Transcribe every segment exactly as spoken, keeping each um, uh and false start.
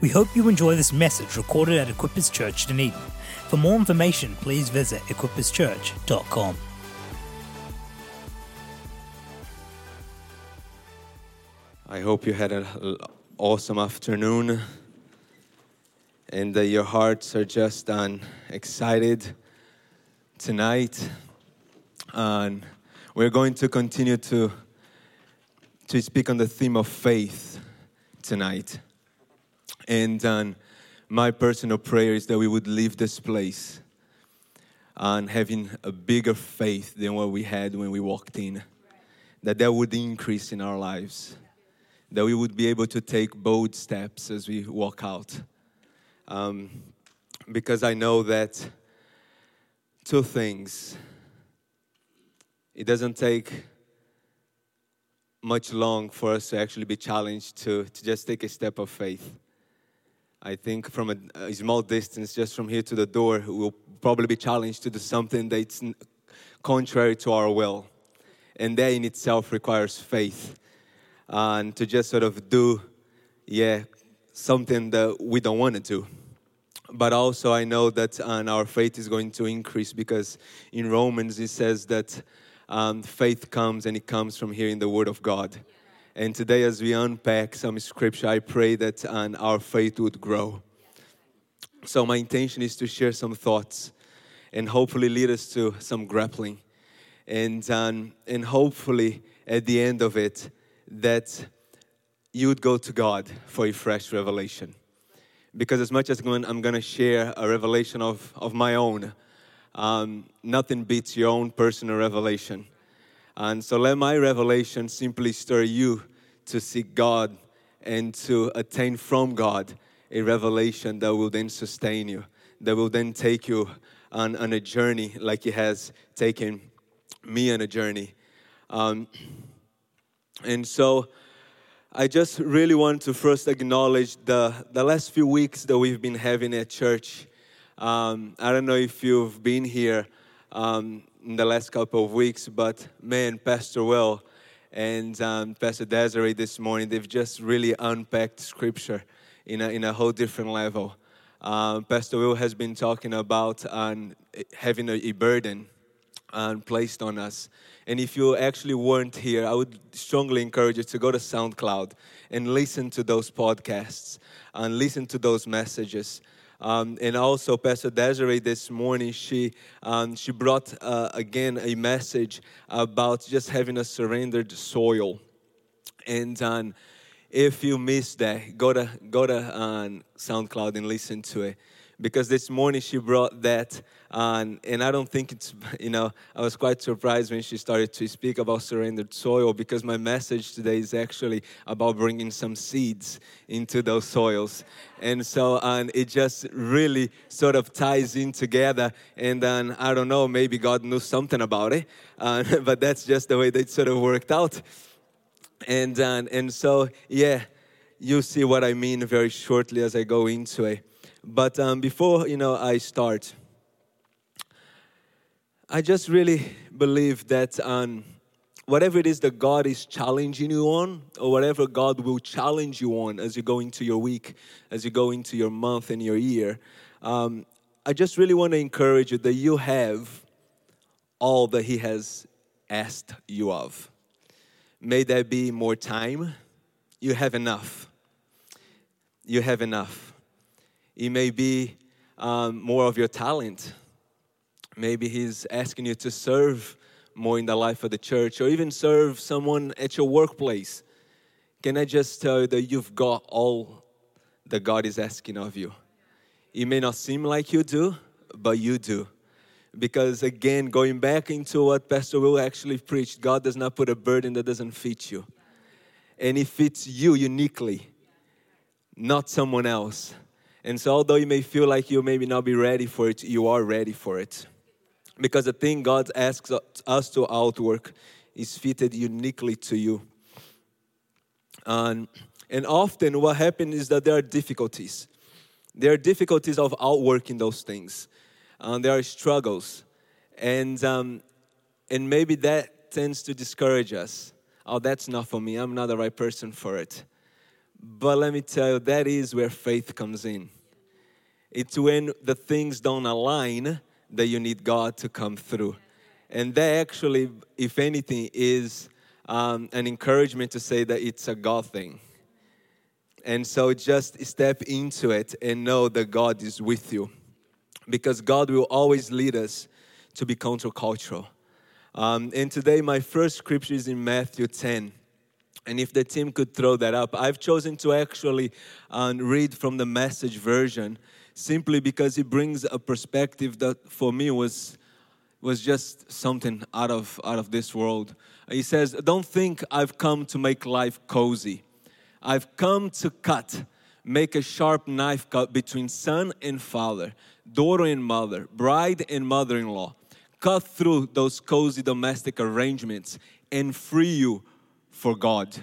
We hope you enjoy this message recorded at Equippers Church Dunedin. For more information, please visit equippers church dot com. I hope you had an awesome afternoon and that your hearts are just on excited tonight. And we're going to continue to to speak on the theme of faith tonight. And um, my personal prayer is that we would leave this place on having a bigger faith than what we had when we walked in. Right. That that would increase in our lives. Yeah. That we would be able to take bold steps as we walk out. Um, because I know that two things. It doesn't take much long for us to actually be challenged to, to just take a step of faith. I think from a, a small distance, just from here to the door, we'll probably be challenged to do something that's contrary to our will. And that in itself requires faith. Uh, and to just sort of do, yeah, something that we don't want to do. But also I know that uh, our faith is going to increase because in Romans it says that um, faith comes and it comes from hearing the Word of God. And today as we unpack some scripture, I pray that um, our faith would grow. So my intention is to share some thoughts and hopefully lead us to some grappling. And, um, and hopefully at the end of it, that you would go to God for a fresh revelation. Because as much as I'm going to share a revelation of, of my own, um, nothing beats your own personal revelation. And so let my revelation simply stir you to seek God and to attain from God a revelation that will then sustain you, that will then take you on, on a journey like it has taken me on a journey. Um, and so I just really want to first acknowledge the, the last few weeks that we've been having at church. Um, I don't know if you've been here Um, in the last couple of weeks, but man, Pastor Will and um, Pastor Desiree this morning, they've just really unpacked Scripture in a, in a whole different level. Um, Pastor Will has been talking about um, having a, a burden um, placed on us. And if you actually weren't here, I would strongly encourage you to go to SoundCloud and listen to those podcasts and listen to those messages. Um, and also, Pastor Desiree this morning, she um, she brought, uh, again, a message about just having a surrendered soil. And um, if you missed that, go to, go to um, SoundCloud and listen to it. Because this morning she brought that, um, and I don't think it's, you know, I was quite surprised when she started to speak about surrendered soil, because my message today is actually about bringing some seeds into those soils. And so um, it just really sort of ties in together, and um, I don't know, maybe God knew something about it, uh, but that's just the way that it sort of worked out. And, um, and so, yeah, you'll see what I mean very shortly as I go into it. But um, before, you know, I start, I just really believe that um, whatever it is that God is challenging you on, or whatever God will challenge you on as you go into your week, as you go into your month and your year, um, I just really want to encourage you that you have all that He has asked you of. May there be more time. You have enough. You have enough. It may be um, more of your talent. Maybe He's asking you to serve more in the life of the church, or even serve someone at your workplace. Can I just tell you that you've got all that God is asking of you? It may not seem like you do, but you do. Because again, going back into what Pastor Will actually preached, God does not put a burden that doesn't fit you. And it fits you uniquely, not someone else. And so although you may feel like you maybe not be ready for it, you are ready for it. Because the thing God asks us to outwork is fitted uniquely to you. And, and often what happens is that there are difficulties. There are difficulties of outworking those things. And there are struggles. And, um, and maybe that tends to discourage us. Oh, that's not for me. I'm not the right person for it. But let me tell you, that is where faith comes in. It's when the things don't align that you need God to come through. And that actually, if anything, is um, an encouragement to say that it's a God thing. And so just step into it and know that God is with you. Because God will always lead us to be countercultural. Um, and today my first scripture is in Matthew ten. And if the team could throw that up, I've chosen to actually um, read from the Message version simply because it brings a perspective that for me was was just something out of out of this world. He says, "Don't think I've come to make life cozy. I've come to cut, make a sharp knife cut between son and father, daughter and mother, bride and mother-in-law. Cut through those cozy domestic arrangements and free you for God."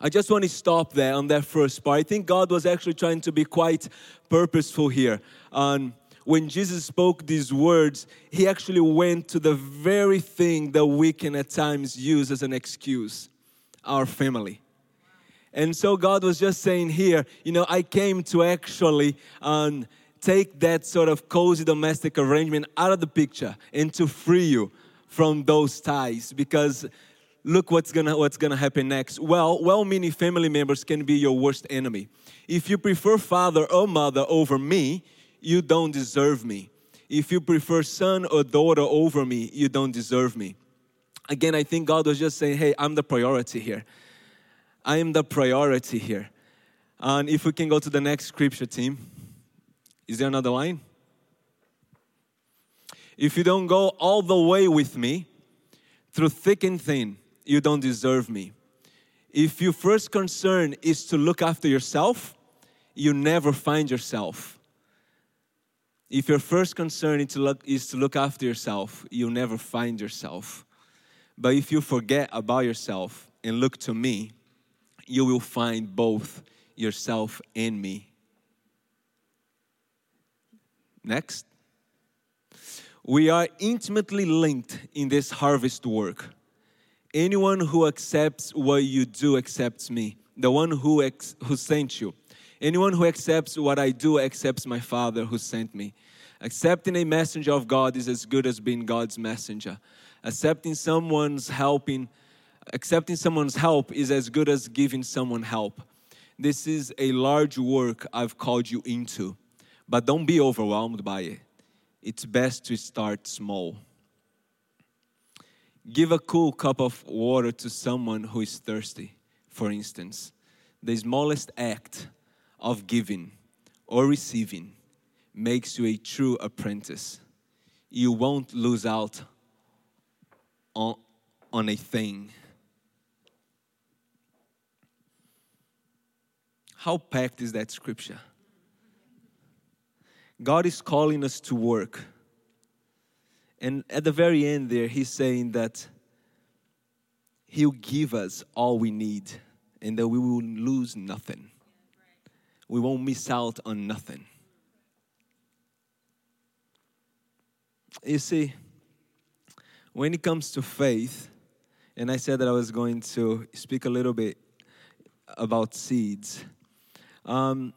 I just want to stop there on that first part. I think God was actually trying to be quite purposeful here. Um, when Jesus spoke these words, he actually went to the very thing that we can at times use as an excuse, our family. And so God was just saying here, you know, I came to actually um, take that sort of cozy domestic arrangement out of the picture and to free you from those ties, because look what's gonna what's gonna happen next. Well, well-meaning family members can be your worst enemy. If you prefer father or mother over me, you don't deserve me. If you prefer son or daughter over me, you don't deserve me. Again, I think God was just saying, hey, I'm the priority here. I am the priority here. And if we can go to the next scripture, team. Is there another line? If you don't go all the way with me, through thick and thin, you don't deserve me. If your first concern is to look after yourself, you never find yourself. If your first concern is to look, is to look after yourself, you never find yourself. But if you forget about yourself and look to me, you will find both yourself and me. Next. We are intimately linked in this harvest work. Anyone who accepts what you do accepts me, the one who ex- who sent you. Anyone who accepts what I do accepts my Father who sent me. Accepting a messenger of God is as good as being God's messenger. Accepting someone's helping, accepting someone's help is as good as giving someone help. This is a large work I've called you into, but don't be overwhelmed by it. It's best to start small. Give a cool cup of water to someone who is thirsty, for instance. The smallest act of giving or receiving makes you a true apprentice. You won't lose out on, on a thing. How packed is that scripture? God is calling us to work. And at the very end there, he's saying that he'll give us all we need and that we will lose nothing. We won't miss out on nothing. You see, when it comes to faith, and I said that I was going to speak a little bit about seeds. Um,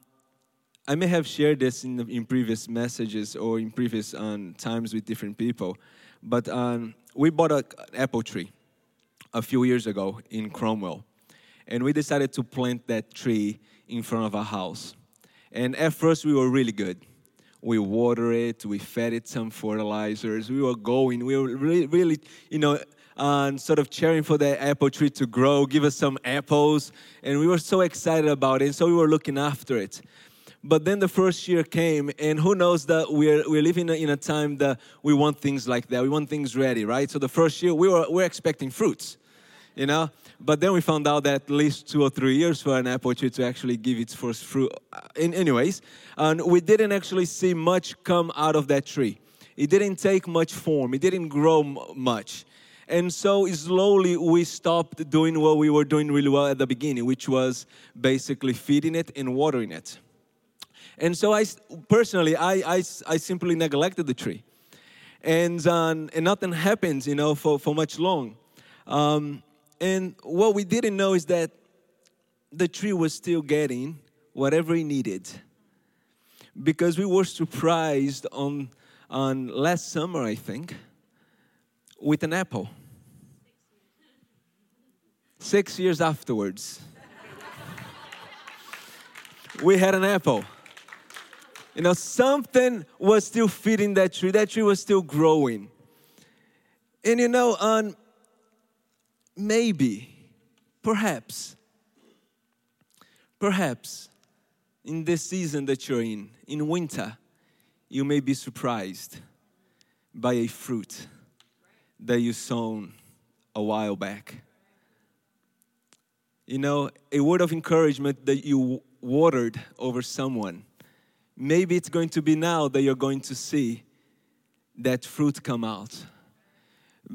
I may have shared this in, the, in previous messages or in previous um, times with different people, but um, we bought a, an apple tree a few years ago in Cromwell, and we decided to plant that tree in front of our house. And at first, we were really good. We watered it, we fed it some fertilizers, we were going, we were really, really you know, uh, sort of cheering for that apple tree to grow, give us some apples, and we were so excited about it, and so we were looking after it. But then the first year came, and who knows that we're we're living in a time that we want things like that. We want things ready, right? So the first year we were we're expecting fruits, you know. But then we found out that at least two or three years for an apple tree to actually give its first fruit. In anyways, and we didn't actually see much come out of that tree. It didn't take much form. It didn't grow m- much. And so slowly we stopped doing what we were doing really well at the beginning, which was basically feeding it and watering it. And so I, personally, I, I, I simply neglected the tree. And, um, and nothing happened, you know, for, for much long. Um, and what we didn't know is that the tree was still getting whatever it needed, because we were surprised on on last summer, I think, with an apple. Six years afterwards, we had an apple. You know, something was still feeding that tree. That tree was still growing. And you know, on maybe, perhaps, perhaps in this season that you're in, in winter, you may be surprised by a fruit that you sown a while back. You know, a word of encouragement that you watered over someone. Maybe it's going to be now that you're going to see that fruit come out.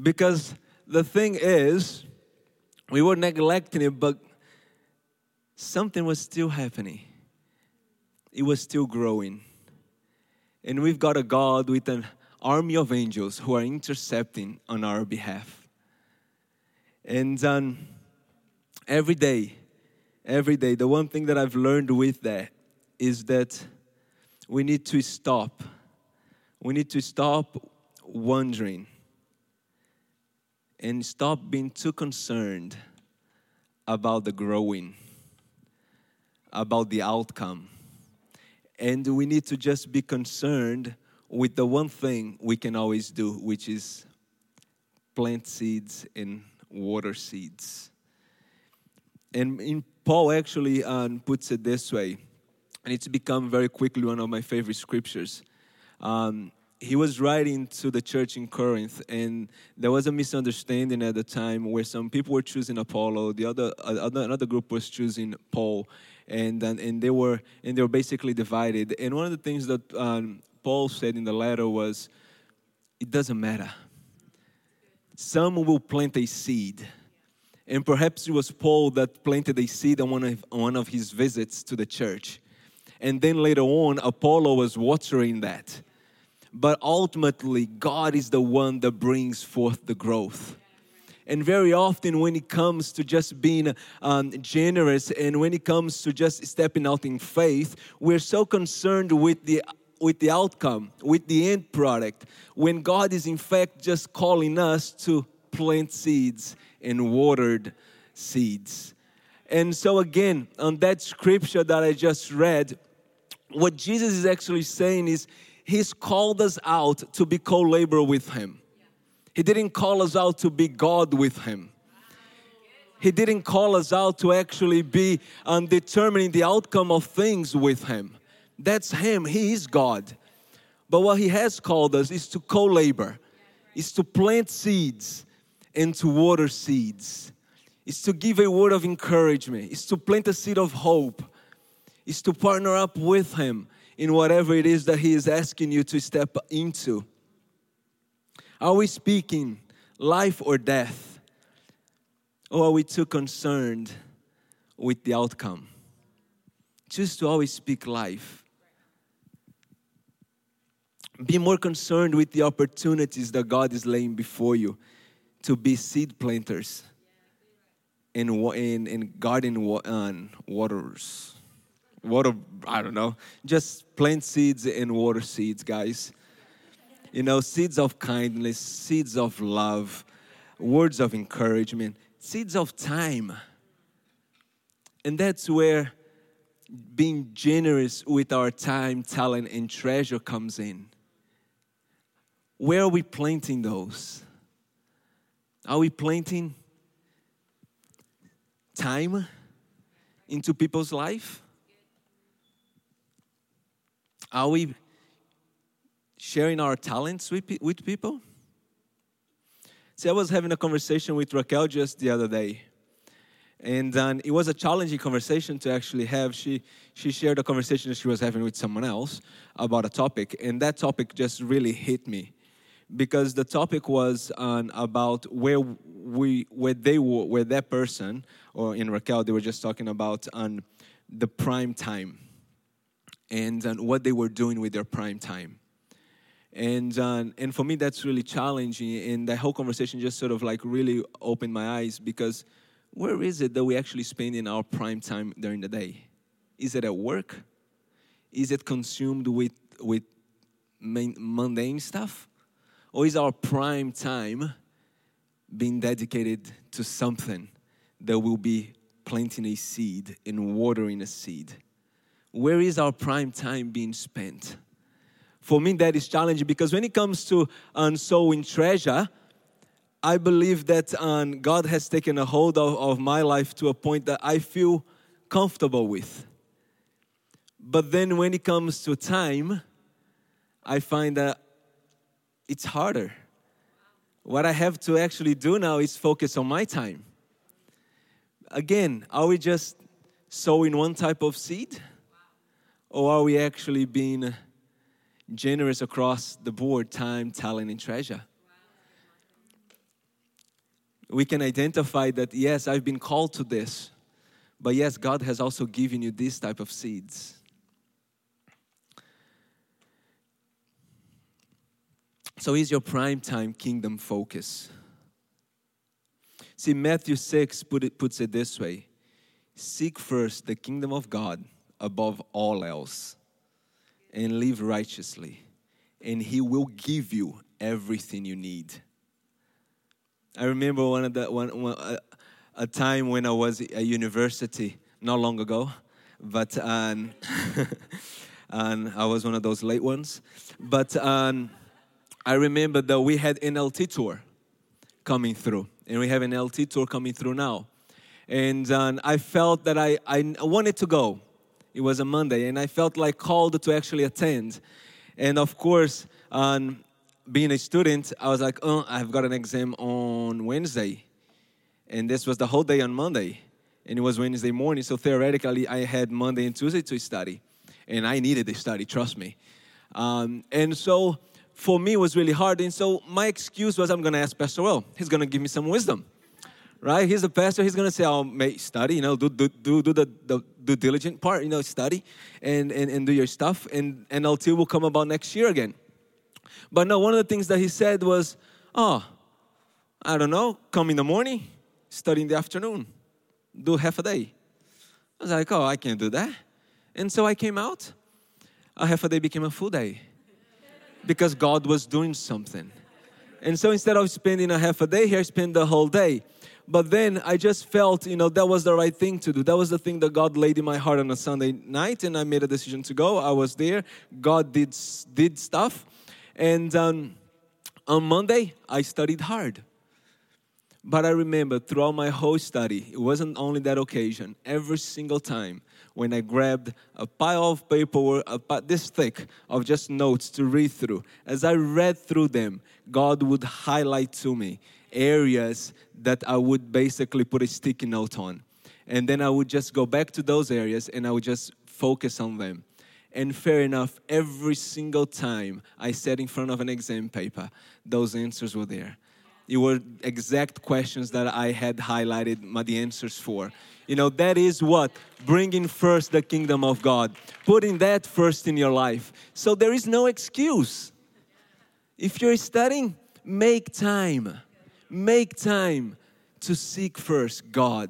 Because the thing is, we were neglecting it, but something was still happening. It was still growing. And we've got a God with an army of angels who are intercepting on our behalf. And um, every day, every day, the one thing that I've learned with that is that we need to stop. We need to stop wondering and stop being too concerned about the growing, about the outcome. And we need to just be concerned with the one thing we can always do, which is plant seeds and water seeds. And in Paul actually um, puts it this way, and it's become very quickly one of my favorite scriptures. Um, he was writing to the church in Corinth, and there was a misunderstanding at the time where some people were choosing Apollo, the other another group was choosing Paul, and and, and they were and they were basically divided. And one of the things that um, Paul said in the letter was, "It doesn't matter. Some will plant a seed." And perhaps it was Paul that planted a seed on one of, on one of his visits to the church. And then later on, Apollo was watering that. But ultimately, God is the one that brings forth the growth. And very often when it comes to just being um, generous and when it comes to just stepping out in faith, we're so concerned with the with the outcome, with the end product, when God is in fact just calling us to plant seeds and watered seeds. And so again, on that scripture that I just read, what Jesus is actually saying is he's called us out to be co-laborer with him. He didn't call us out to be God with him. He didn't call us out to actually be um, determining the outcome of things with him. That's him. He is God. But what he has called us is to co-labor, is to plant seeds, and to water seeds. It's to give a word of encouragement. It's to plant a seed of hope. It's to partner up with him in whatever it is that he is asking you to step into. Are we speaking life or death? Or are we too concerned with the outcome? Choose to always speak life. Be more concerned with the opportunities that God is laying before you, to be seed planters and and, and garden wa- and waters. Water, I don't know. Just plant seeds and water seeds, guys. You know, seeds of kindness, seeds of love, words of encouragement, seeds of time. And that's where being generous with our time, talent, and treasure comes in. Where are we planting those? Are we planting time into people's life? Are we sharing our talents with, with people? See, I was having a conversation with Raquel just the other day. And um, it was a challenging conversation to actually have. She she shared a conversation that she was having with someone else about a topic. And that topic just really hit me. Because the topic was on about where we, where they were, where that person, or in Raquel, they were just talking about on the prime time, and on what they were doing with their prime time, and on, and for me that's really challenging. And that whole conversation just sort of like really opened my eyes, because where is it that we actually spend in our prime time during the day? Is it at work? Is it consumed with with main, mundane stuff? Or is our prime time being dedicated to something that will be planting a seed and watering a seed? Where is our prime time being spent? For me, that is challenging, because when it comes to um, sowing treasure, I believe that um, God has taken a hold of, of my life to a point that I feel comfortable with. But then when it comes to time, I find that it's harder. What I have to actually do now is focus on my time. Again, are we just sowing one type of seed? Or are we actually being generous across the board, time, talent, and treasure? We can identify that, yes, I've been called to this. But yes, God has also given you this type of seeds. So is your prime time kingdom focus? See, Matthew six put it, puts it this way. Seek first the kingdom of God above all else, and live righteously, and He will give you everything you need. I remember one of the one, one uh, a time when I was at university not long ago, but um, and I was one of those late ones. But um, I remember that we had N L T tour coming through, and we have an N L T tour coming through now. And um, I felt that I, I wanted to go. It was a Monday, and I felt like called to actually attend. And of course, um, being a student, I was like, oh, I've got an exam on Wednesday. And this was the whole day on Monday, and it was Wednesday morning. So theoretically, I had Monday and Tuesday to study, and I needed to study, trust me. Um, and so for me, it was really hard. And so my excuse was, I'm going to ask Pastor Will. He's going to give me some wisdom, right? He's the pastor. He's going to say, I'll make study, you know, do do do, do the, the due diligent part, you know, study and, and, and do your stuff. And N L T will come about next year again. But no, one of the things that he said was, oh, I don't know, come in the morning. Study in the afternoon, do half a day. I was like, oh, I can't do that. And so I came out. A half a day became a full day because God was doing something. And so instead of spending a half a day here, I spent the whole day. But then I just felt, you know, that was the right thing to do. That was the thing that God laid in my heart on a Sunday night, and I made a decision to go. I was there. God did, did stuff. And um, on Monday, I studied hard. But I remember throughout my whole study, it wasn't only that occasion, every single time when I grabbed a pile of paperwork about this thick of just notes to read through, as I read through them, God would highlight to me areas that I would basically put a sticky note on. And then I would just go back to those areas and I would just focus on them. And fair enough, every single time I sat in front of an exam paper, those answers were there. It were exact questions that I had highlighted the answers for. You know, that is what bringing first the kingdom of God, putting that first in your life. So there is no excuse. If you're studying, make time. Make time to seek first God.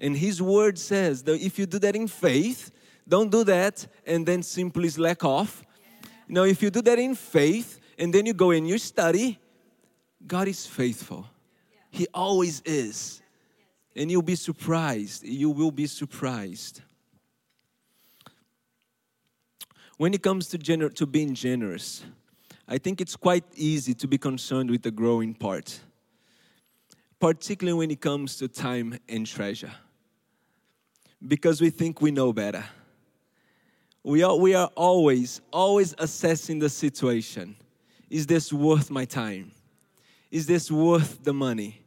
And His word says that if you do that in faith, don't do that and then simply slack off. You know, if you do that in faith and then you go and you study, God is faithful. He always is. And you'll be surprised. You will be surprised. When it comes to gener- to being generous, I think it's quite easy to be concerned with the growing part, particularly when it comes to time and treasure, because we think we know better. We are, we are always, always assessing the situation. Is this worth my time? Is this worth the money?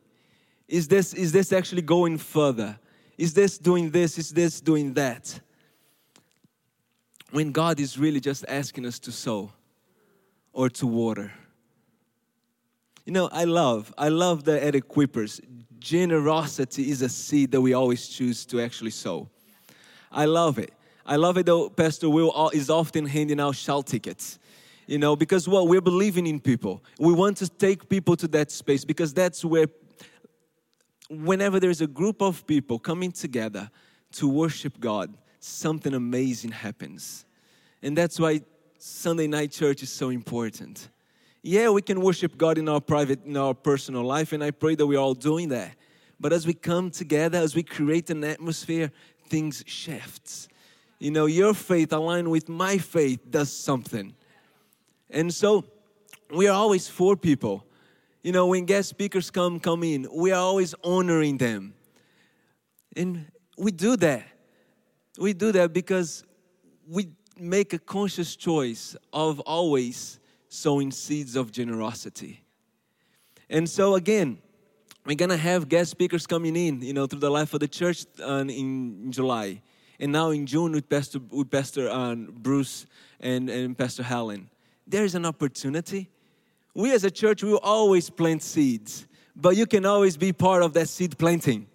Is this is this actually going further? Is this doing this? Is this doing that? When God is really just asking us to sow or to water. You know, I love, I love that at Equippers, generosity is a seed that we always choose to actually sow. I love it. I love it though Pastor Will is often handing out Shout tickets. You know, because what well, we're believing in people. We want to take people to that space because that's where whenever there's a group of people coming together to worship God, something amazing happens. And that's why Sunday night church is so important. Yeah, we can worship God in our private, in our personal life, and I pray that we're all doing that. But as we come together, as we create an atmosphere, things shift. You know, your faith aligned with my faith does something. And so, we are always for people. You know, when guest speakers come, come in, we are always honoring them. And we do that. We do that because we make a conscious choice of always sowing seeds of generosity. And so again, we're going to have guest speakers coming in, you know, through the life of the church uh, in July. And now in June with Pastor, with Pastor uh, Bruce and, and Pastor Helen. There is an opportunity. We as a church, we will always plant seeds. But you can always be part of that seed planting.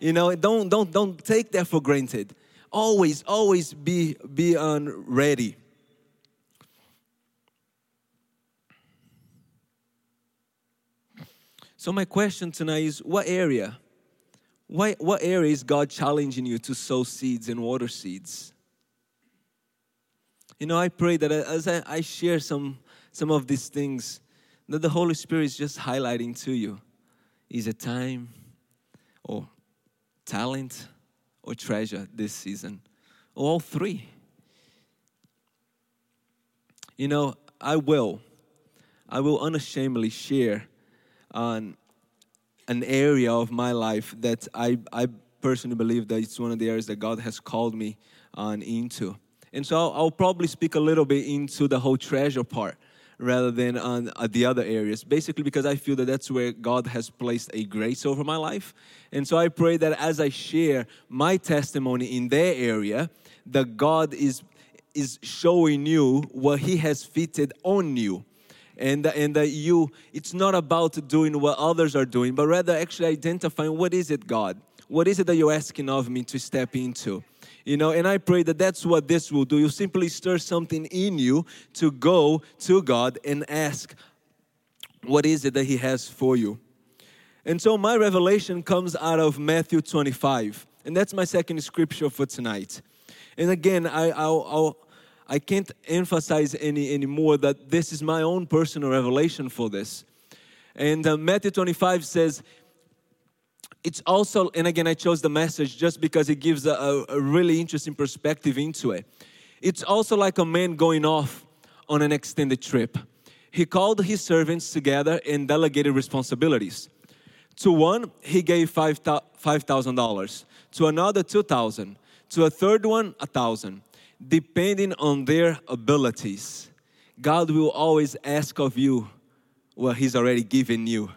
You know, don't don't don't take that for granted. Always, always be, be on ready. So my question tonight is, what area? Why, what area is God challenging you to sow seeds and water seeds? You know, I pray that as I, I share some, some of these things, that the Holy Spirit is just highlighting to you. Is it time or talent or treasure this season? Or all three? You know, I will. I will unashamedly share on an area of my life that I, I personally believe that it's one of the areas that God has called me on into. And so I'll, I'll probably speak a little bit into the whole treasure part rather than on uh, the other areas, basically because I feel that that's where God has placed a grace over my life. And so I pray that as I share my testimony in their area, that God is is showing you what He has fitted on you. And, and that you, it's not about doing what others are doing, but rather actually identifying what is it, God? What is it that you're asking of me to step into? You know, and I pray that that's what this will do. You simply stir something in you to go to God and ask, what is it that He has for you? And so my revelation comes out of Matthew twenty-five. And that's my second scripture for tonight. And again, I, I'll, I'll, I can't emphasize any, any more that this is my own personal revelation for this. And uh, Matthew twenty-five says, it's also, and again, I chose the message just because it gives a, a really interesting perspective into it. It's also like a man going off on an extended trip. He called his servants together and delegated responsibilities. To one, he gave five thousand dollars. To another, two thousand dollars. To a third one, one thousand dollars. Depending on their abilities, God will always ask of you what He's already given you.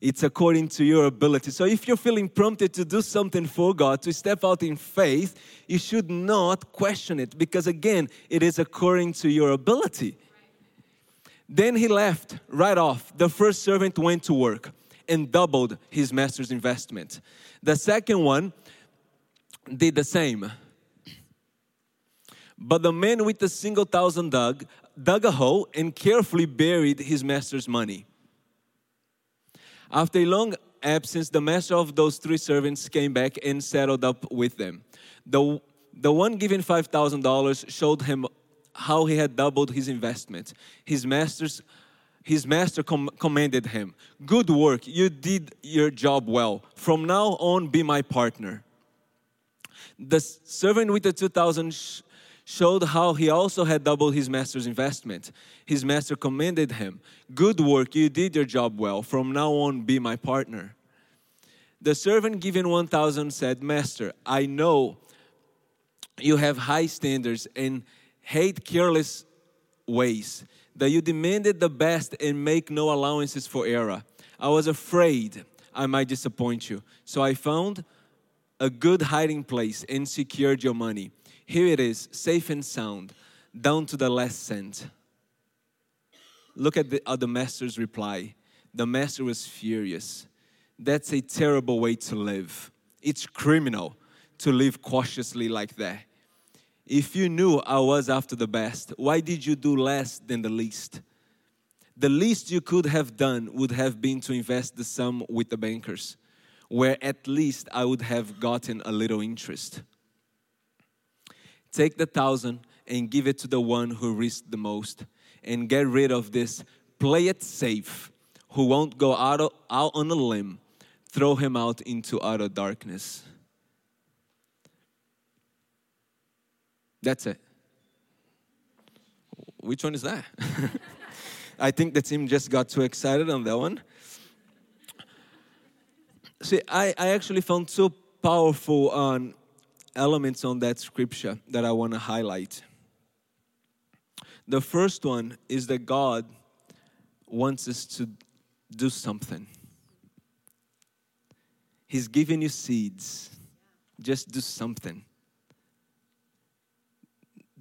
It's according to your ability. So if you're feeling prompted to do something for God, to step out in faith, you should not question it. Because again, it is according to your ability. Then he left right off. The first servant went to work and doubled his master's investment. The second one did the same. But the man with the single thousand dug, dug a hole and carefully buried his master's money. After a long absence, the master of those three servants came back and settled up with them. The, the one giving five thousand dollars showed him how he had doubled his investment. His master's, his master com- commended him, "Good work, you did your job well. From now on, be my partner." The servant with the two thousand sh- showed how he also had doubled his master's investment. His master commended him, "Good work, you did your job well. From now on, be my partner." The servant giving one thousand said, "Master, I know you have high standards and hate careless ways, that you demanded the best and make no allowances for error. I was afraid I might disappoint you, so I found a good hiding place and secured your money. Here it is, safe and sound, down to the last cent." Look at the, uh, the master's reply. The master was furious. "That's a terrible way to live. It's criminal to live cautiously like that. If you knew I was after the best, why did you do less than the least? The least you could have done would have been to invest the sum with the bankers. where at least I would have gotten a little interest. Take the thousand and give it to the one who risked the most, and get rid of this, play it safe, who won't go out, of, out on a limb, throw him out into utter darkness. That's it. Which one is that? I think the team just got too excited on that one. See, I, I actually found so powerful um, elements on that scripture that I want to highlight. The first one is that God wants us to do something. He's giving you seeds. Just do something.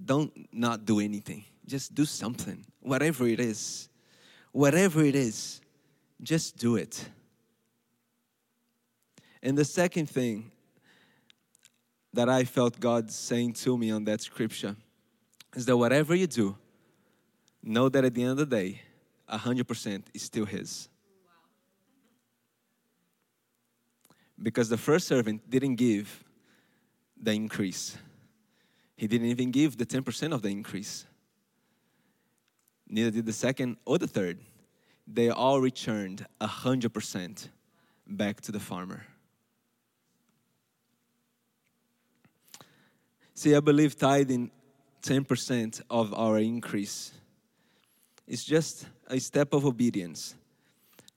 Don't not do anything. Just do something. Whatever it is. Whatever it is, just do it. And the second thing that I felt God saying to me on that scripture is that whatever you do, know that at the end of the day, one hundred percent is still His. Wow. Because the first servant didn't give the increase. He didn't even give the ten percent of the increase. Neither did the second or the third. They all returned one hundred percent back to the farmer. See, I believe tithing ten percent of our increase is just a step of obedience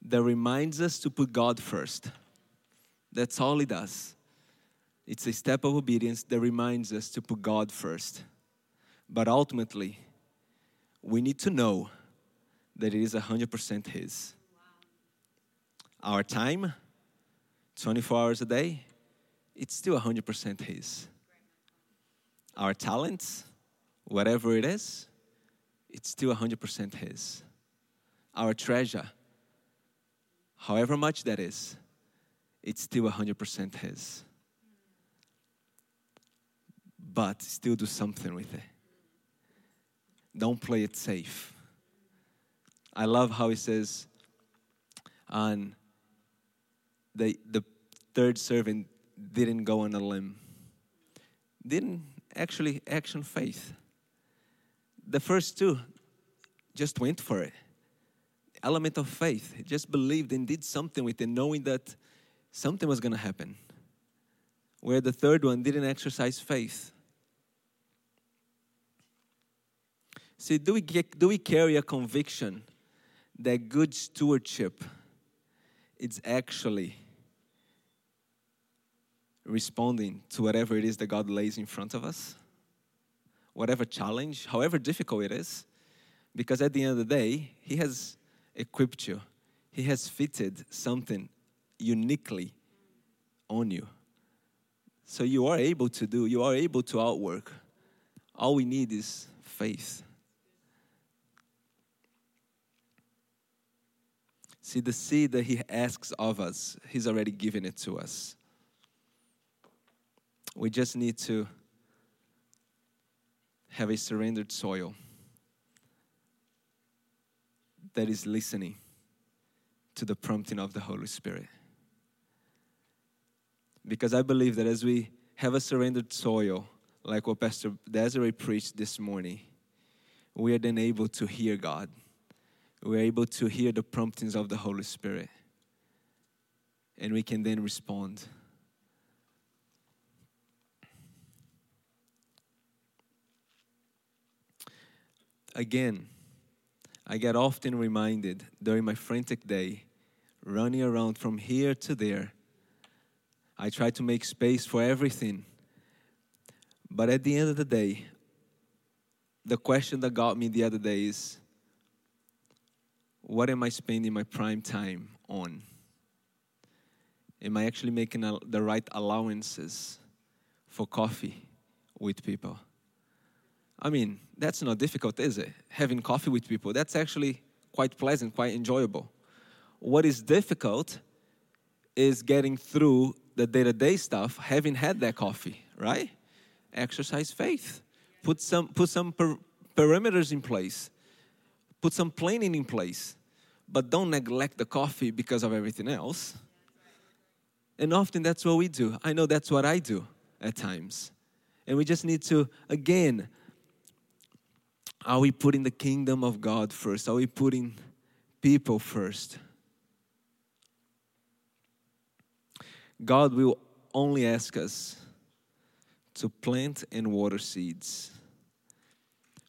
that reminds us to put God first. That's all it does. It's a step of obedience that reminds us to put God first. But ultimately, we need to know that it is one hundred percent His. Wow. Our time, twenty-four hours a day, it's still one hundred percent His. Our talents, whatever it is, it's still one hundred percent His. Our treasure, however much that is, it's still one hundred percent His. But still do something with it. Don't play it safe. I love how he says, and the, the third servant didn't go on a limb. Didn't actually action faith. The first two just went for it. Element of faith. He just believed and did something with it, knowing that something was going to happen. Where the third one didn't exercise faith. See, do we get, do we carry a conviction that good stewardship is actually responding to whatever it is that God lays in front of us? Whatever challenge, however difficult it is, because at the end of the day, He has equipped you. He has fitted something uniquely on you. So you are able to do, you are able to outwork. All we need is faith. See, the seed that He asks of us, He's already given it to us. We just need to have a surrendered soil that is listening to the prompting of the Holy Spirit. Because I believe that as we have a surrendered soil, like what Pastor Desiree preached this morning, we are then able to hear God. We are able to hear the promptings of the Holy Spirit. And we can then respond. Again, I get often reminded during my frantic day, running around from here to there. I try to make space for everything. But at the end of the day, the question that got me the other day is, what am I spending my prime time on? Am I actually making a, the right allowances for coffee with people? I mean, that's not difficult, is it? Having coffee with people, that's actually quite pleasant, quite enjoyable. What is difficult is getting through the day-to-day stuff, having had that coffee, right? Exercise faith. Put some put some per- perimeters in place. Put some planning in place. But don't neglect the coffee because of everything else. And often that's what we do. I know that's what I do at times. And we just need to, again, are we putting the kingdom of God first? Are we putting people first? God will only ask us to plant and water seeds.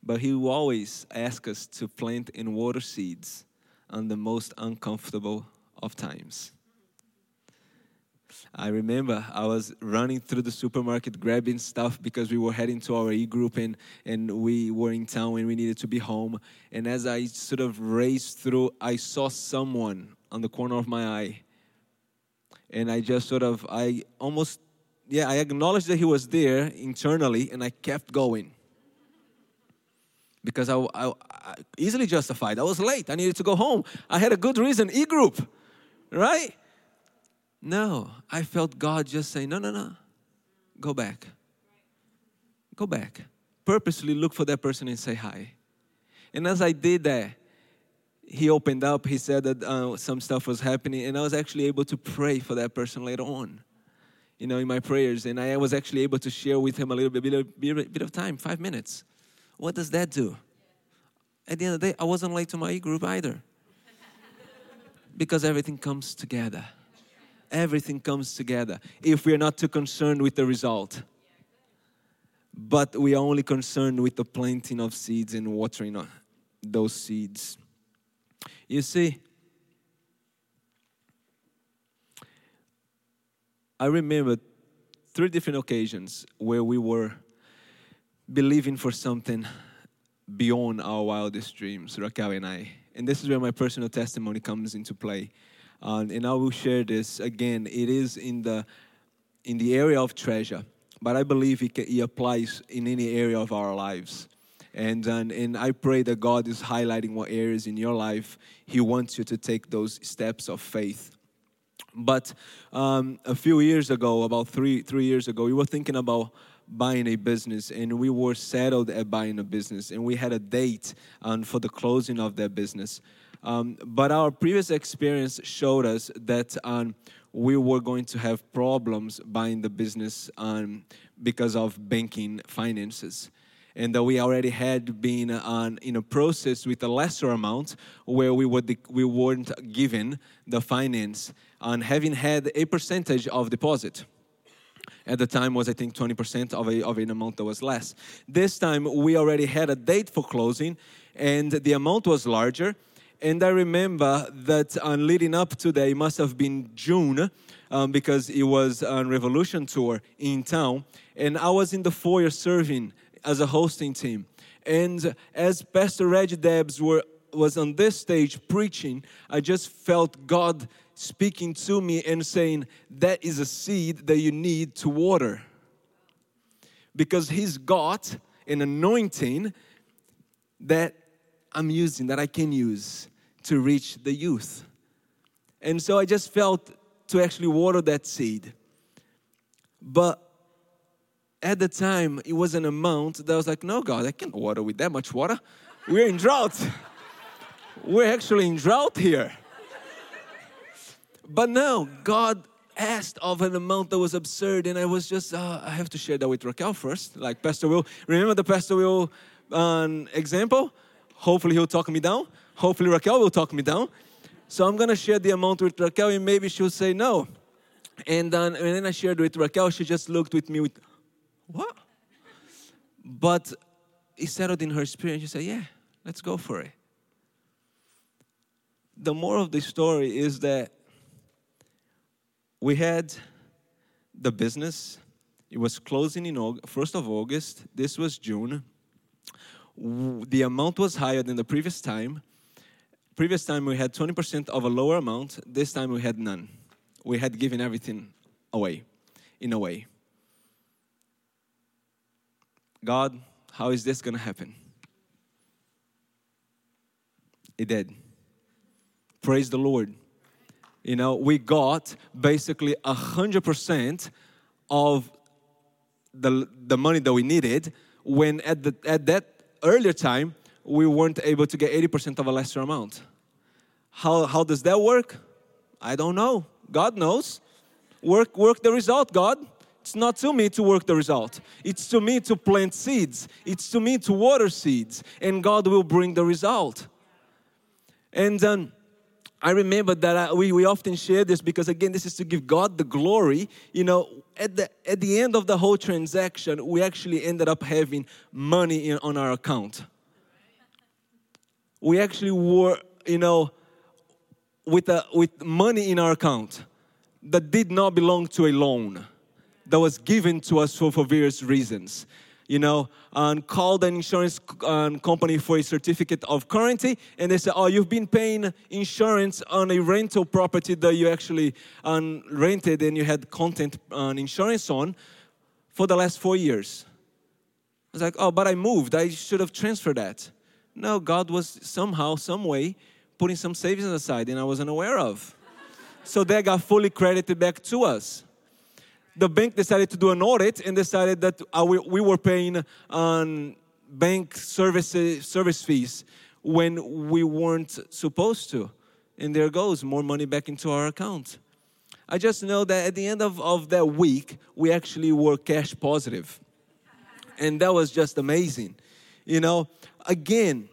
But He will always ask us to plant and water seeds on the most uncomfortable of times. I remember I was running through the supermarket grabbing stuff because we were heading to our e-group and, and we were in town and we needed to be home. And as I sort of raced through, I saw someone on the corner of my eye. And I just sort of, I almost, yeah, I acknowledged that he was there internally and I kept going. Because I, I, I easily justified. I was late. I needed to go home. I had a good reason, e-group, right? No, I felt God just saying, no, no, no, go back. Go back. Purposely look for that person and say hi. And as I did that, He opened up. He said that uh, some stuff was happening. And I was actually able to pray for that person later on, you know, in my prayers. And I was actually able to share with him a little bit, little, bit, bit of time, five minutes. What does that do? At the end of the day, I wasn't late to my e-group either. Because everything comes together. Everything comes together if we're not too concerned with the result. But we are only concerned with the planting of seeds and watering those seeds. You see, I remember three different occasions where we were believing for something beyond our wildest dreams, Raquel and I. And this is where my personal testimony comes into play. Uh, and I will share this again. It is in the in the area of treasure, but I believe it, it applies in any area of our lives. And, and and I pray that God is highlighting what areas in your life He wants you to take those steps of faith. But um, a few years ago, about three three years ago, we were thinking about buying a business, and we were settled at buying a business, and we had a date um, for the closing of that business. Um, but our previous experience showed us that um, we were going to have problems buying the business um, because of banking finances. And that we already had been on, in a process with a lesser amount where we, were de- we weren't given the finance on having had a percentage of deposit. At the time was, I think, twenty percent of, a, of an amount that was less. This time, we already had a date for closing, and the amount was larger. And I remember that uh, leading up to that, it must have been June, um, because it was a Revolution Tour in town. And I was in the foyer serving as a hosting team. And as Pastor Reggie Debs were, was on this stage preaching, I just felt God speaking to me and saying, that is a seed that you need to water. Because He's got an anointing that I'm using, that I can use to reach the youth. And so I just felt to actually water that seed. But at the time, it was an amount that I was like, no, God, I can't water with that much water. We're in drought. We're actually in drought here. But no, God asked of an amount that was absurd, and I was just, uh, I have to share that with Raquel first, like Pastor Will. Remember the Pastor Will um, example? Hopefully he'll talk me down. Hopefully Raquel will talk me down. So I'm going to share the amount with Raquel, and maybe she'll say no. And then, and then I shared with Raquel. She just looked with me with, what? But it settled in her spirit, and she said, yeah, let's go for it. The moral of the story is that we had the business. It was closing in first of August. This was June. The amount was higher than the previous time. Previous time we had twenty percent of a lower amount. This time we had none. We had given everything away, in a way. God, how is this going to happen? It did. Praise the Lord. You know, we got basically one hundred percent of the the money that we needed when at the at that earlier time, we weren't able to get eighty percent of a lesser amount. How how does that work? I don't know. God knows. Work, work the result, God. It's not to me to work the result. It's to me to plant seeds. It's to me to water seeds. And God will bring the result. And um, I remember that I, we, we often share this because, again, this is to give God the glory. You know, at the at the end of the whole transaction, we actually ended up having money in, on our account. We actually were, you know, with a, with money in our account that did not belong to a loan, that was given to us for, for various reasons, you know, and called an insurance um, company for a certificate of currency, and they said, oh, you've been paying insurance on a rental property that you actually um, rented and you had content and insurance on for the last four years. I was like, oh, but I moved. I should have transferred that. No, God was somehow, some way, putting some savings aside, and I wasn't aware of. So that got fully credited back to us. The bank decided to do an audit and decided that we were paying on bank services, service fees when we weren't supposed to. And there goes more money back into our account. I just know that at the end of, of that week, we actually were cash positive. And that was just amazing. You know, again,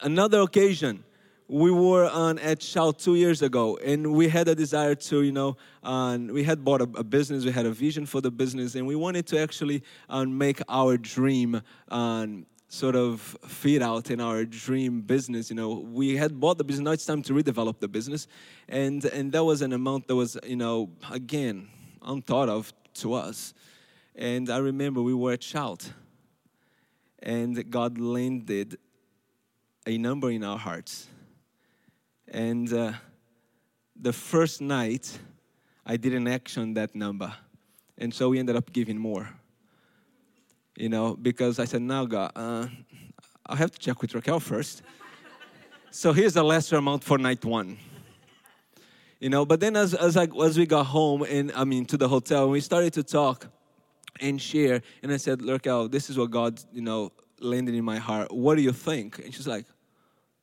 another occasion, we were on at Shout two years ago, and we had a desire to, you know, um, we had bought a, a business, we had a vision for the business, and we wanted to actually um, make our dream um, sort of fit out in our dream business. You know, we had bought the business, now it's time to redevelop the business, and and that was an amount that was, you know, again, unthought of to us. And I remember we were at Shout, and God landed a number in our hearts. And uh, the first night, I didn't action that number. And so we ended up giving more. You know, because I said, now, God, uh, I'll have to check with Raquel first. So here's the lesser amount for night one. You know, but then as as, I, as we got home, and I mean, to the hotel, we started to talk and share. And I said, Raquel, this is what God, you know, landed in my heart. What do you think? And she's like,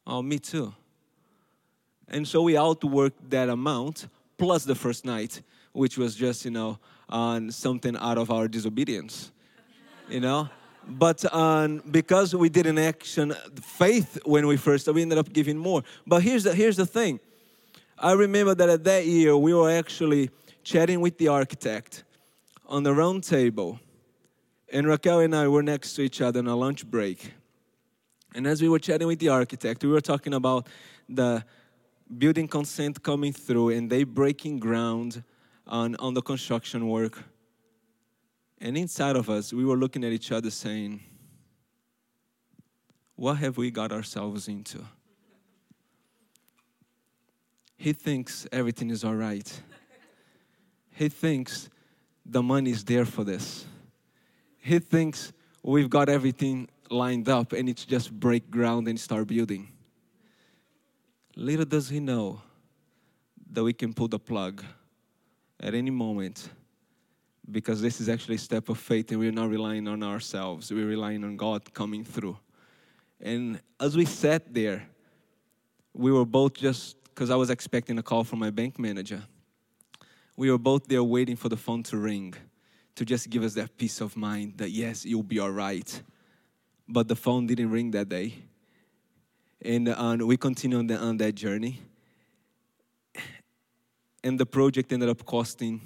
oh, me too. And so we outworked that amount, plus the first night, which was just, you know, on something out of our disobedience, you know. But on, because we didn't action faith when we first, we ended up giving more. But here's the, here's the thing. I remember that at that year, we were actually chatting with the architect on the round table. And Raquel and I were next to each other on a lunch break. And as we were chatting with the architect, we were talking about the building consent coming through and they breaking ground on, on the construction work. And inside of us, we were looking at each other saying, what have we got ourselves into? He thinks everything is all right. He thinks the money is there for this. He thinks we've got everything lined up and it's just break ground and start building. Little does he know that we can pull the plug at any moment, because this is actually a step of faith and we're not relying on ourselves. We're relying on God coming through. And as we sat there, we were both just, because I was expecting a call from my bank manager, we were both there waiting for the phone to ring to just give us that peace of mind that, yes, you'll be all right. But the phone didn't ring that day. And uh, we continued on, the, on that journey. And the project ended up costing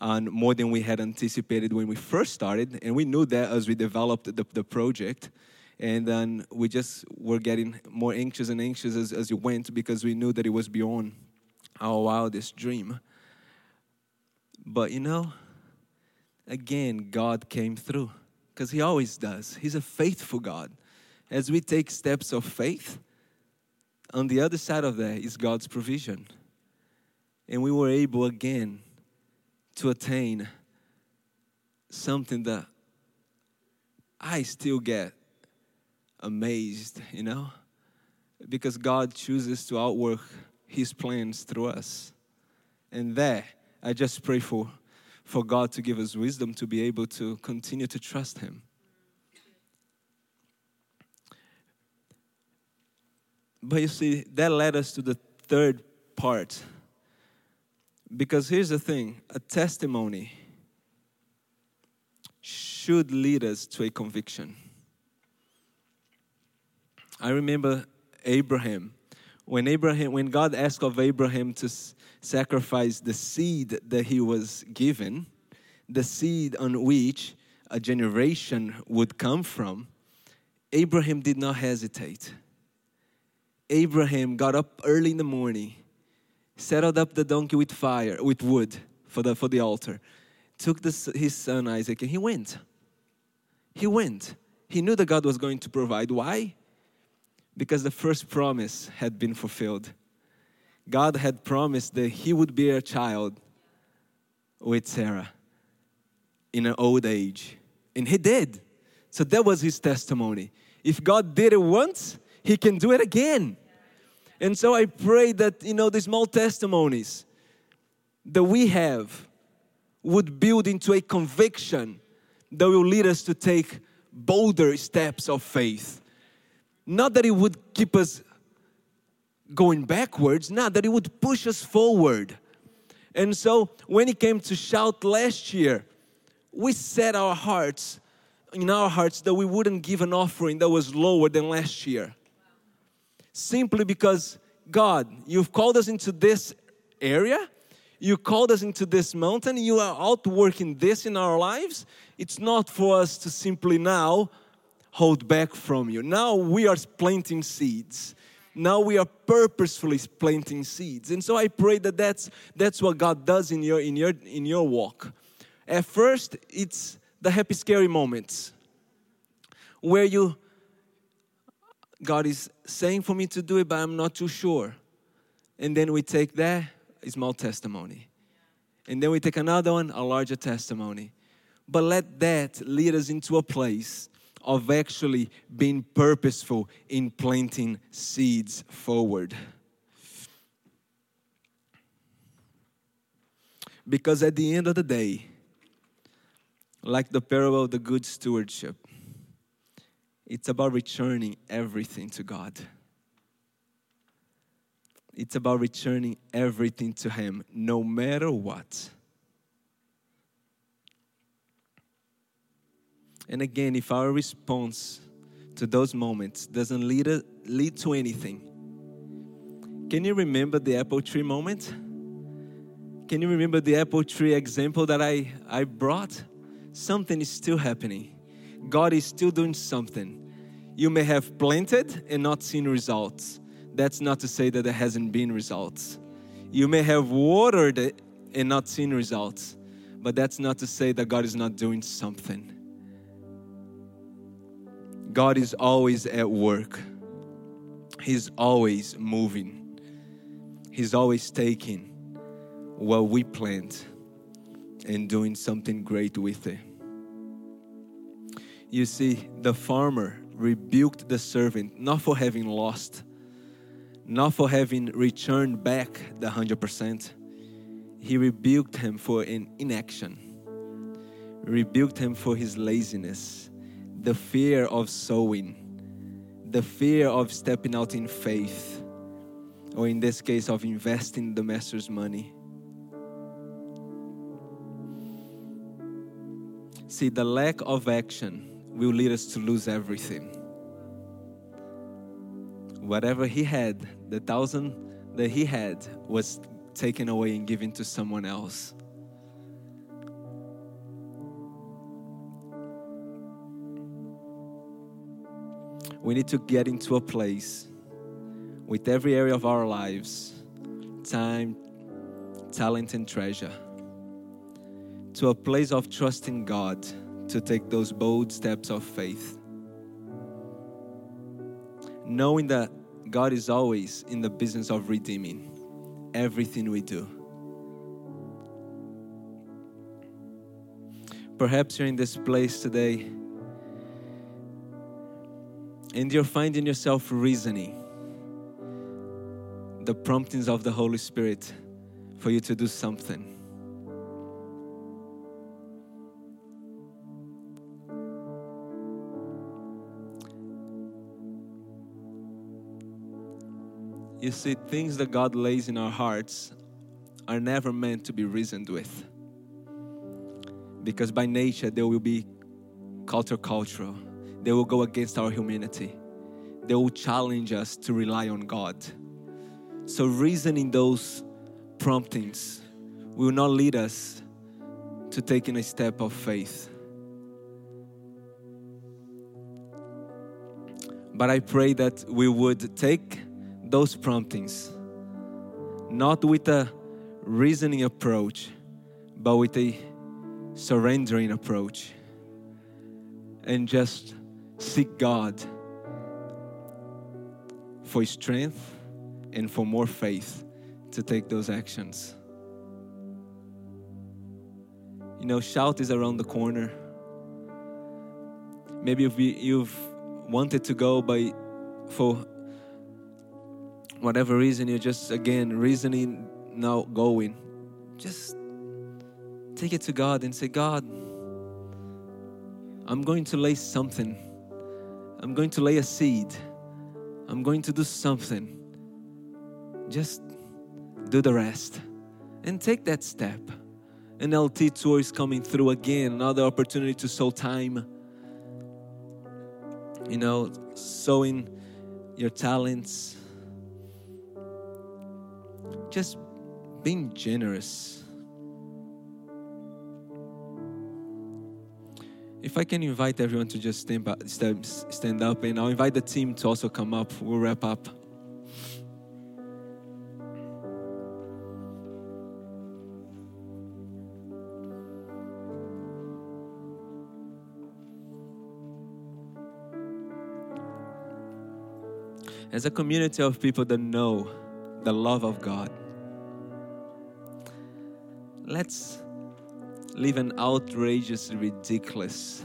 uh, more than we had anticipated when we first started. And we knew that as we developed the, the project. And then we just were getting more anxious and anxious as, as we went, because we knew that it was beyond our wildest dream. But, you know, again, God came through, because he always does. He's a faithful God. As we take steps of faith, on the other side of that is God's provision. And we were able again to attain something that I still get amazed, you know, because God chooses to outwork his plans through us. And that, I just pray for, for God to give us wisdom to be able to continue to trust him. But you see, that led us to the third part. Because here's the thing, a testimony should lead us to a conviction. I remember Abraham. When Abraham, when God asked of Abraham to s- sacrifice the seed that he was given, the seed on which a generation would come from, Abraham did not hesitate. Abraham got up early in the morning, settled up the donkey with fire, with wood for the for the altar, took the, his son Isaac, and he went. He went. He knew that God was going to provide. Why? Because the first promise had been fulfilled. God had promised that he would bear a child with Sarah in an old age. And he did. So that was his testimony. If God did it once, he can do it again. And so I pray that, you know, the small testimonies that we have would build into a conviction that will lead us to take bolder steps of faith. Not that it would keep us going backwards, not that it would push us forward. And so when it came to Shout last year, we set our hearts, in our hearts, that we wouldn't give an offering that was lower than last year. Wow. Simply because, God, you've called us into this area, you called us into this mountain, you are outworking this in our lives. It's not for us to simply now hold back from you. Now we are planting seeds. Now we are purposefully planting seeds. And so I pray that that's, that's what God does in your, in your, in your walk. At first, it's the happy, scary moments where you, God is saying for me to do it, but I'm not too sure. And then we take that, a small testimony. And then we take another one, a larger testimony. But let that lead us into a place of actually being purposeful in planting seeds forward. Because at the end of the day, like the parable of the good stewardship, it's about returning everything to God. It's about returning everything to Him, no matter what. And again, if our response to those moments doesn't lead a, lead to anything, can you remember the apple tree moment? Can you remember the apple tree example that I, I brought? Something is still happening. God is still doing something. You may have planted and not seen results. That's not to say that there hasn't been results. You may have watered it and not seen results, but that's not to say that God is not doing something. God is always at work. He's always moving. He's always taking what we plant and doing something great with it. You see, the farmer rebuked the servant, not for having lost, not for having returned back the one hundred percent. He rebuked him for an inaction, rebuked him for his laziness, the fear of sowing, the fear of stepping out in faith, or in this case, of investing the master's money. See, the lack of action will lead us to lose everything. Whatever he had, the thousand that he had was taken away and given to someone else. We need to get into a place with every area of our lives, time, talent, and treasure, to a place of trusting God to take those bold steps of faith. Knowing that God is always in the business of redeeming everything we do. Perhaps you're in this place today and you're finding yourself reasoning the promptings of the Holy Spirit for you to do something. You see, things that God lays in our hearts are never meant to be reasoned with, because by nature they will be countercultural. They will go against our humanity. They will challenge us to rely on God. So reasoning those promptings will not lead us to taking a step of faith. But I pray that we would take those promptings, not with a reasoning approach, but with a surrendering approach, and just seek God for strength and for more faith to take those actions. You know, Shout is around the corner. Maybe if you've wanted to go, but for whatever reason, you're just, again, reasoning, not going. Just take it to God and say, God, I'm going to lay something. I'm going to lay a seed. I'm going to do something. Just do the rest and take that step. N L T tour is coming through again, another opportunity to sow time. You know, sowing your talents. Just being generous. If I can invite everyone to just stand up, and I'll invite the team to also come up. We'll wrap up. As a community of people that know the love of God, let's live an outrageous, ridiculous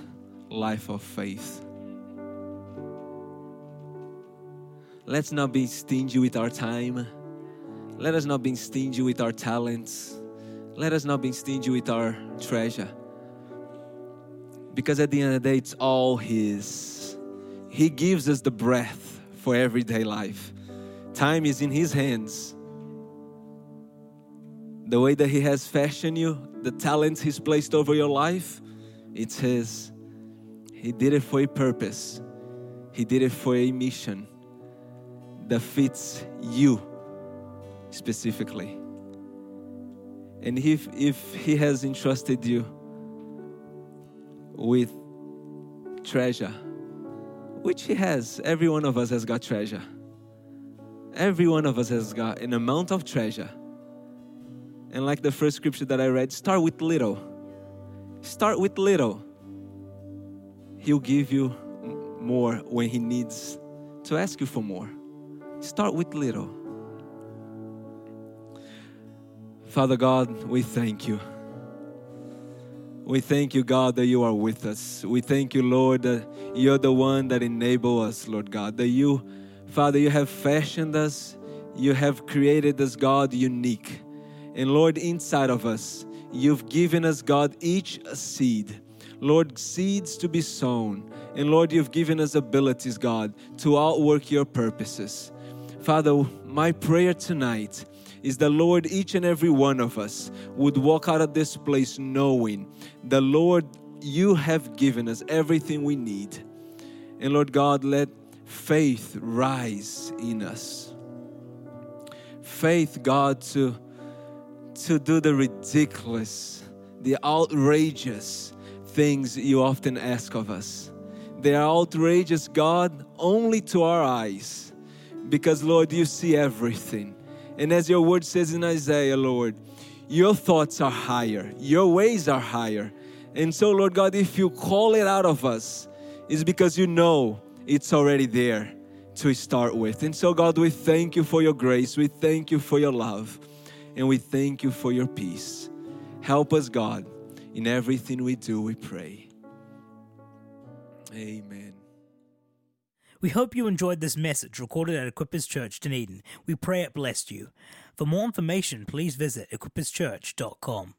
life of faith. Let's not be stingy with our time. Let us not be stingy with our talents. Let us not be stingy with our treasure. Because at the end of the day, it's all His. He gives us the breath for everyday life. Time is in His hands. The way that He has fashioned you, the talents He's placed over your life, it's His. He did it for a purpose. He did it for a mission that fits you specifically. And if, if He has entrusted you with treasure, which He has. Every one of us has got treasure. Every one of us has got an amount of treasure. And like the first scripture that I read, start with little. Start with little. He'll give you more when He needs to ask you for more. Start with little. Father God, we thank You. We thank You, God, that You are with us. We thank You, Lord, that You're the one that enables us, Lord God. That You, Father, You have fashioned us. You have created us, God, unique. And Lord, inside of us, You've given us, God, each a seed. Lord, seeds to be sown. And Lord, You've given us abilities, God, to outwork Your purposes. Father, my prayer tonight is that, Lord, each and every one of us would walk out of this place knowing that, Lord, You have given us everything we need. And Lord God, let faith rise in us. Faith, God, to, to do the ridiculous, the outrageous things You often ask of us. They are outrageous, God, only to our eyes, because, Lord, You see everything. And as Your word says in Isaiah, Lord, Your thoughts are higher. Your ways are higher. And so, Lord God, if You call it out of us, it's because You know it's already there to start with. And so, God, we thank You for Your grace. We thank You for Your love. And we thank You for Your peace. Help us, God, in everything we do, we pray. Amen. We hope you enjoyed this message recorded at Equippers Church Dunedin. We pray it blessed you. For more information, please visit equippers church dot com.